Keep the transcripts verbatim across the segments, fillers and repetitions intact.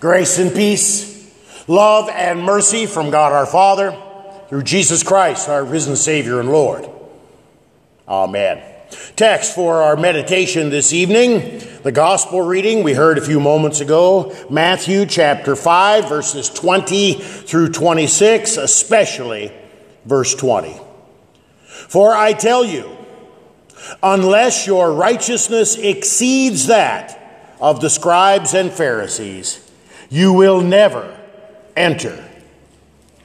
Grace and peace, love and mercy from God our Father, through Jesus Christ, our risen Savior and Lord. Amen. Text for our meditation this evening, the gospel reading we heard a few moments ago, Matthew chapter five, verses twenty through twenty-six, especially verse twenty. For I tell you, unless your righteousness exceeds that of the scribes and Pharisees, you will never enter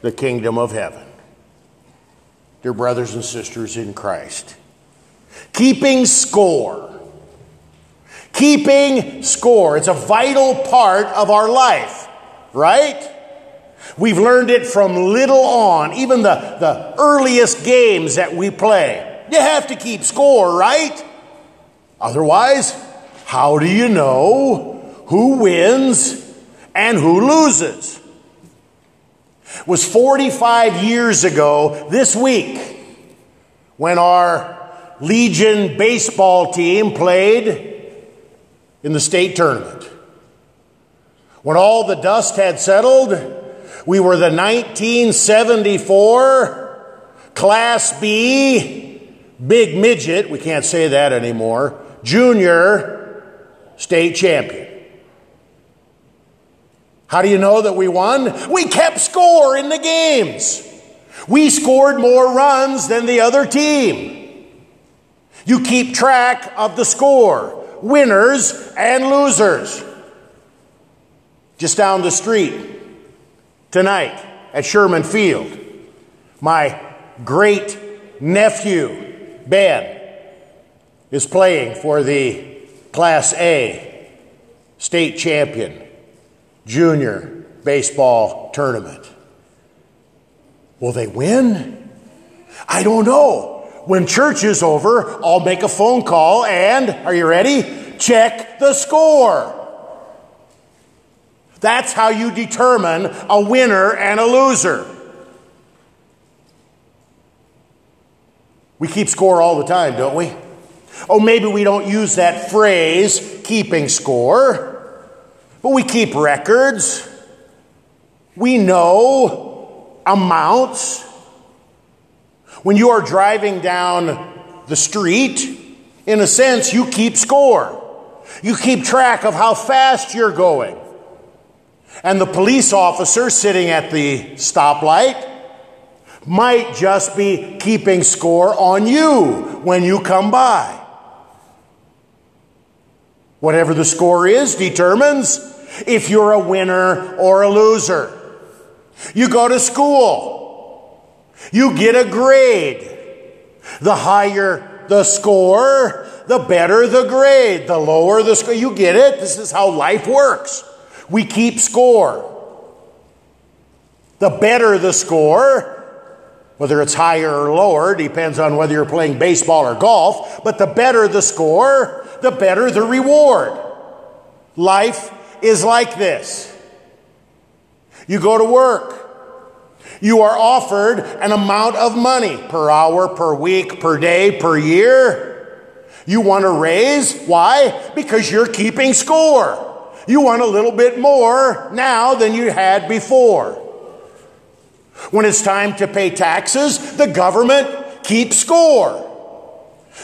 the kingdom of heaven. Dear brothers and sisters in Christ, keeping score. Keeping score. It's a vital part of our life, right? We've learned it from little on, even the, the earliest games that we play. You have to keep score, right? Otherwise, how do you know who wins and who loses? It was forty-five years ago this week when our Legion baseball team played in the state tournament. When all the dust had settled, we were the nineteen seventy-four Class B Big Midget, we can't say that anymore, junior state champion. How do you know that we won? We kept score in the games. We scored more runs than the other team. You keep track of the score, winners and losers. Just down the street tonight at Sherman Field, my great nephew, Ben, is playing for the Class A state champion junior baseball tournament. Will they win? I don't know. When church is over, I'll make a phone call and, are you ready? Check the score. That's how you determine a winner and a loser. We keep score all the time, don't we? Oh, maybe we don't use that phrase, keeping score, but we keep records. We know amounts. When you are driving down the street, in a sense, you keep score. You keep track of how fast you're going. And the police officer sitting at the stoplight might just be keeping score on you when you come by. Whatever the score is determines if you're a winner or a loser. You go to school. You get a grade. The higher the score, the better the grade. The lower the score. You get it? This is how life works. We keep score. The better the score, whether it's higher or lower, depends on whether you're playing baseball or golf. But the better the score, the better the reward. Life is like this. You go to work. You are offered an amount of money per hour, per week, per day, per year. You want a raise. Why? Because you're keeping score. You want a little bit more now than you had before. When it's time to pay taxes, the government keeps score.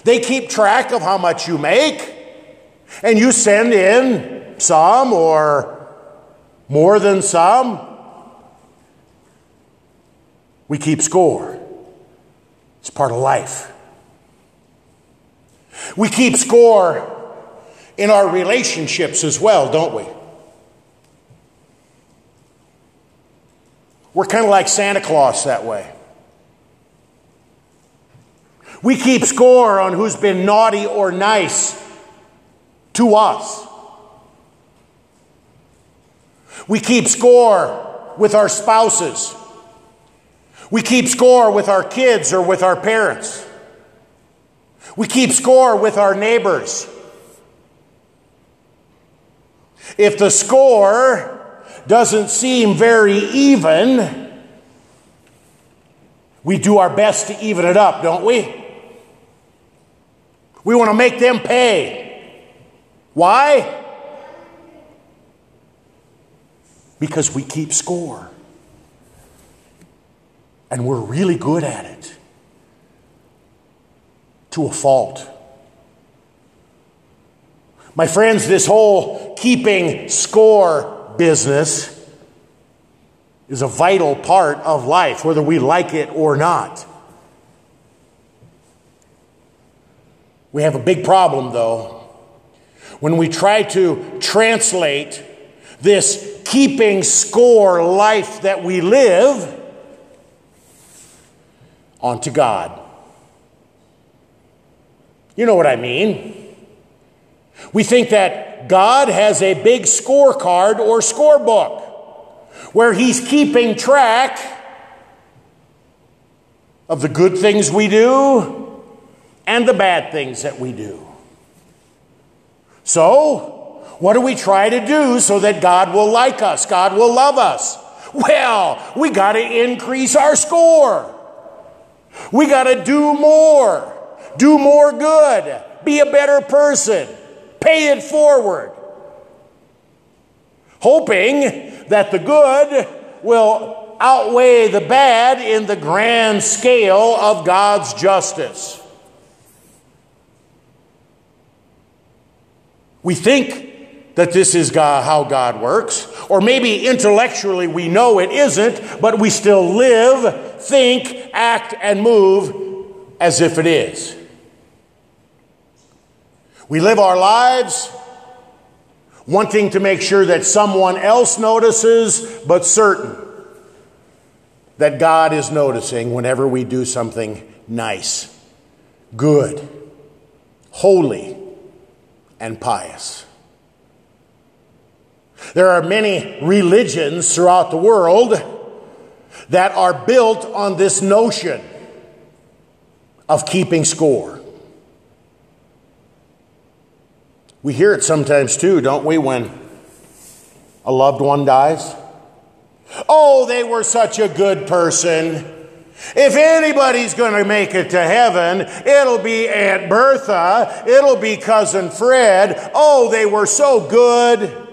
They keep track of how much you make, and you send in some or more than some. We keep score. It's part of life. We keep score in our relationships as well, don't we? We're kind of like Santa Claus that way. We keep score on who's been naughty or nice to us. We keep score with our spouses. We keep score with our kids or with our parents. We keep score with our neighbors. If the score doesn't seem very even, we do our best to even it up, don't we? We want to make them pay. Why? because we keep score. And we're really good at it. To a fault. My friends, this whole keeping score business is a vital part of life, whether we like it or not. We have a big problem, though, when we try to translate this keeping score life that we live onto God. You know what I mean. We think that God has a big scorecard or scorebook where he's keeping track of the good things we do and the bad things that we do. So, what do we try to do so that God will like us, God will love us? Well, we got to increase our score. We got to do more. Do more good. Be a better person. Pay it forward. Hoping that the good will outweigh the bad in the grand scale of God's justice. We think that this is God, how God works, or maybe intellectually we know it isn't, but we still live, think, act, and move as if it is. We live our lives wanting to make sure that someone else notices, but certain that God is noticing whenever we do something nice, good, holy, and pious. There are many religions throughout the world that are built on this notion of keeping score. We hear it sometimes too, don't we, when a loved one dies? Oh, they were such a good person. If anybody's going to make it to heaven, it'll be Aunt Bertha. It'll be Cousin Fred. Oh, they were so good.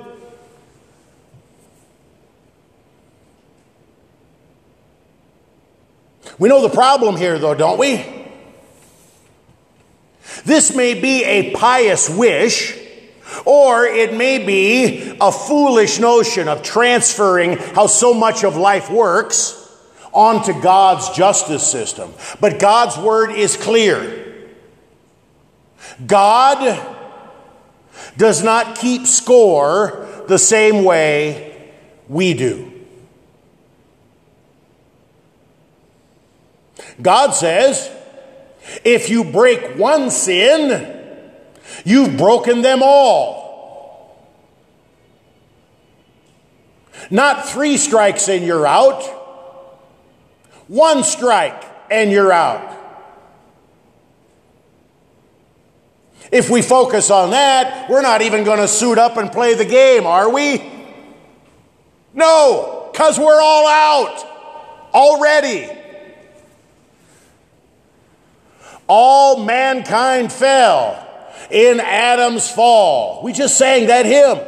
We know the problem here, though, don't we? This may be a pious wish, or it may be a foolish notion of transferring how so much of life works onto God's justice system. But God's word is clear. God does not keep score the same way we do. God says, if you break one sin, you've broken them all. Not three strikes and you're out. One strike and you're out. If we focus on that, we're not even going to suit up and play the game, are we? No, because we're all out already. All mankind fell in Adam's fall. We just sang that hymn.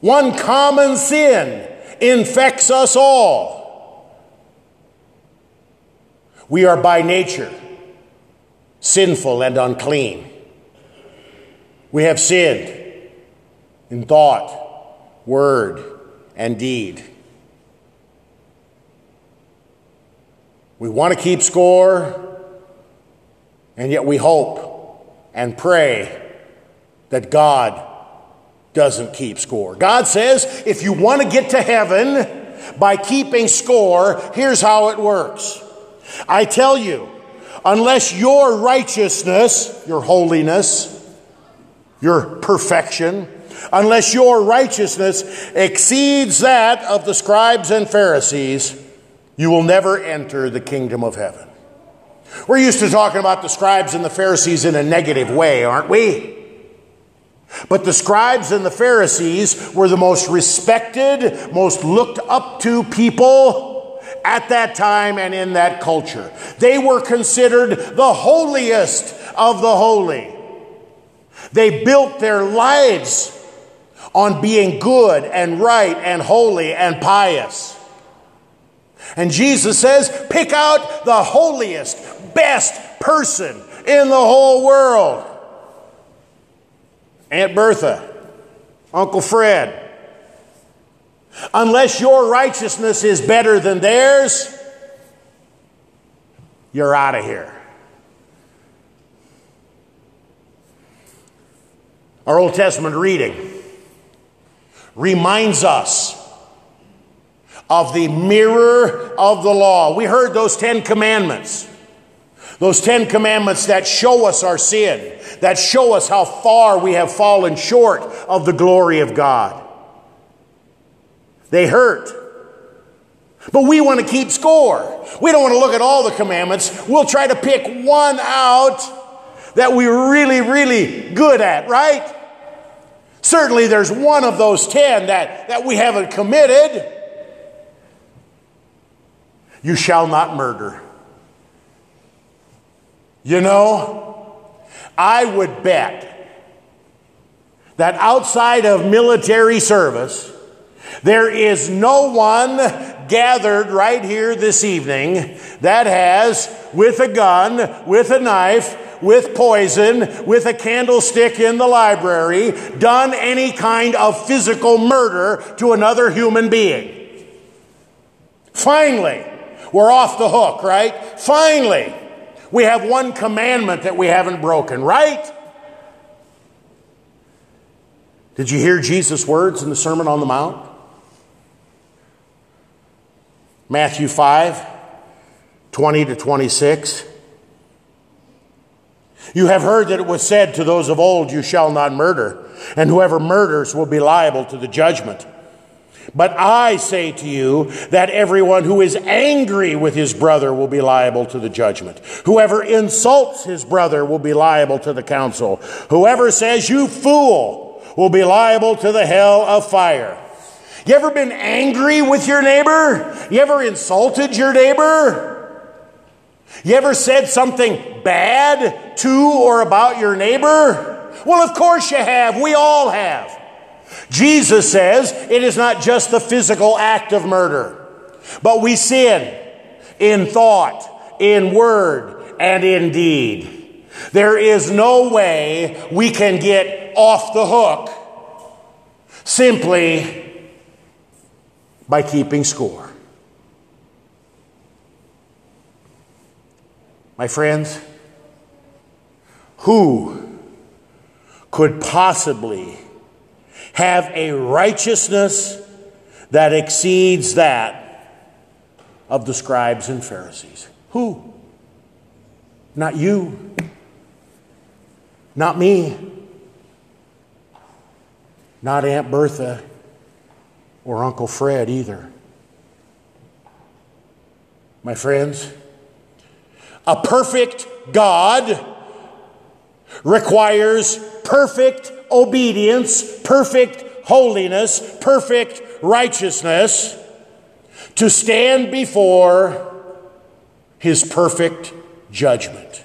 One common sin infects us all. We are by nature sinful and unclean. We have sinned in thought, word, and deed. We want to keep score. And yet we hope and pray that God doesn't keep score. God says, if you want to get to heaven by keeping score, here's how it works. I tell you, unless your righteousness, your holiness, your perfection, unless your righteousness exceeds that of the scribes and Pharisees, you will never enter the kingdom of heaven. We're used to talking about the scribes and the Pharisees in a negative way, aren't we? But the scribes and the Pharisees were the most respected, most looked up to people at that time and in that culture. They were considered the holiest of the holy. They built their lives on being good and right and holy and pious. And Jesus says, pick out the holiest, best person in the whole world. Aunt Bertha, Uncle Fred. Unless your righteousness is better than theirs, you're out of here. Our Old Testament reading reminds us of the mirror of the law. We heard those Ten Commandments. Those Ten Commandments that show us our sin, that show us how far we have fallen short of the glory of God. They hurt. But we want to keep score. We don't want to look at all the commandments. We'll try to pick one out that we're really, really good at, right? Certainly there's one of those ten that, that we haven't committed. You shall not murder. You know, I would bet that outside of military service, there is no one gathered right here this evening that has, with a gun, with a knife, with poison, with a candlestick in the library, done any kind of physical murder to another human being. Finally, we're off the hook, right? Finally, we have one commandment that we haven't broken, right? Did you hear Jesus' words in the Sermon on the Mount? Matthew five, twenty to twenty-six. You have heard that it was said to those of old, you shall not murder, and whoever murders will be liable to the judgment. But I say to you that everyone who is angry with his brother will be liable to the judgment. Whoever insults his brother will be liable to the council. Whoever says, you fool, will be liable to the hell of fire. You ever been angry with your neighbor? You ever insulted your neighbor? You ever said something bad to or about your neighbor? Well, of course you have. We all have. Jesus says it is not just the physical act of murder, but we sin in thought, in word, and in deed. There is no way we can get off the hook simply by keeping score. My friends, who could possibly have a righteousness that exceeds that of the scribes and Pharisees? Who? Not you. Not me. Not Aunt Bertha. Or Uncle Fred either. My friends, a perfect God requires perfect obedience, perfect holiness, perfect righteousness to stand before His perfect judgment.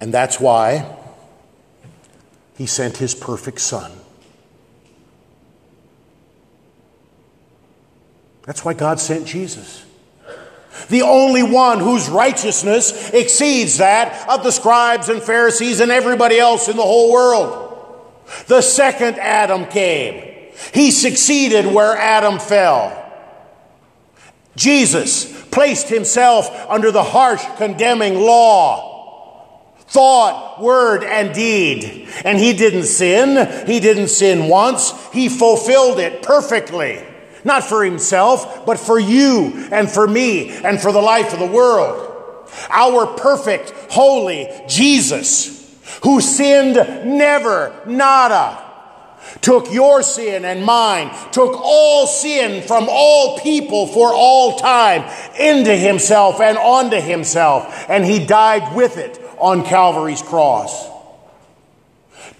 And that's why He sent His perfect Son. That's why God sent Jesus. The only one whose righteousness exceeds that of the scribes and Pharisees and everybody else in the whole world. The second Adam came. He succeeded where Adam fell. Jesus placed Himself under the harsh, condemning law. Thought, word, and deed. And He didn't sin. He didn't sin once. He fulfilled it perfectly. Not for Himself, but for you and for me and for the life of the world. Our perfect, holy Jesus, who sinned never, nada, took your sin and mine, took all sin from all people for all time into Himself and onto Himself. And He died with it on Calvary's cross.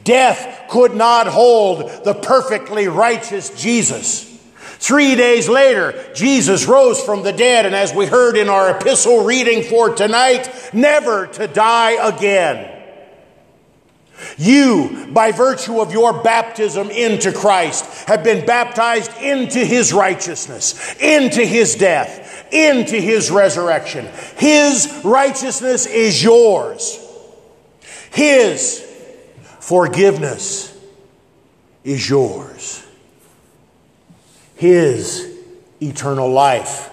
Death could not hold the perfectly righteous Jesus. Three days later, Jesus rose from the dead, and as we heard in our epistle reading for tonight, never to die again. You, by virtue of your baptism into Christ, have been baptized into His righteousness, into His death, into His resurrection. His righteousness is yours. His forgiveness is yours. His eternal life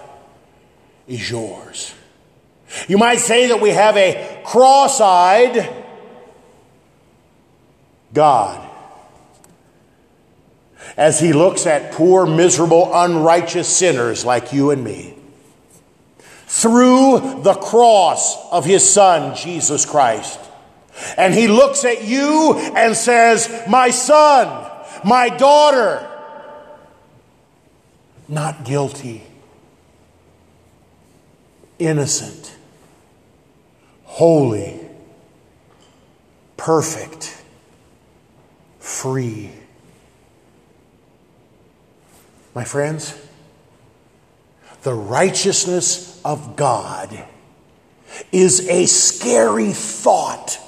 is yours. You might say that we have a cross-eyed God. As He looks at poor, miserable, unrighteous sinners like you and me, through the cross of His Son, Jesus Christ. And He looks at you and says, my son, my daughter, not guilty, innocent, holy, perfect, free. My friends, the righteousness of God is a scary thought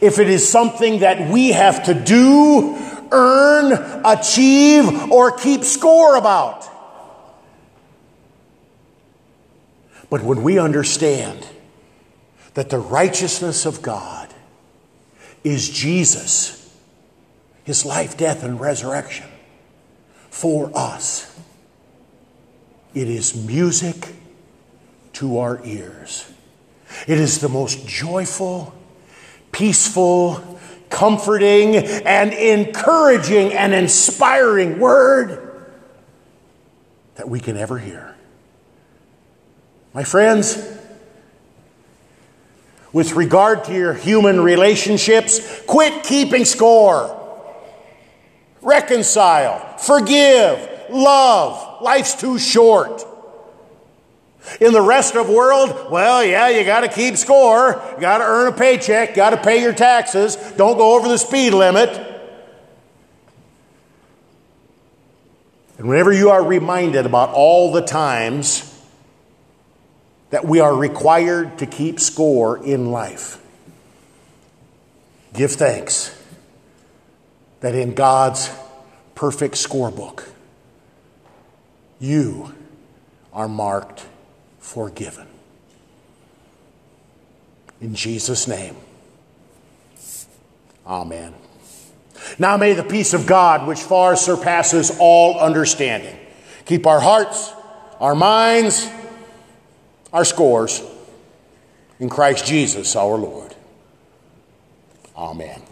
if it is something that we have to do, earn, achieve, or keep score about. But when we understand that the righteousness of God is Jesus, His life, death, and resurrection for us, it is music to our ears. It is the most joyful, peaceful, comforting, and encouraging and inspiring word that we can ever hear. My friends, with regard to your human relationships, quit keeping score. Reconcile, forgive, love. Life's too short. In the rest of the world, well, yeah, you got to keep score. You got to earn a paycheck. Got to pay your taxes. Don't go over the speed limit. And whenever you are reminded about all the times that we are required to keep score in life, give thanks that in God's perfect scorebook, you are marked forgiven. In Jesus' name, amen. Now may the peace of God, which far surpasses all understanding, keep our hearts, our minds, our scores in Christ Jesus our Lord. Amen.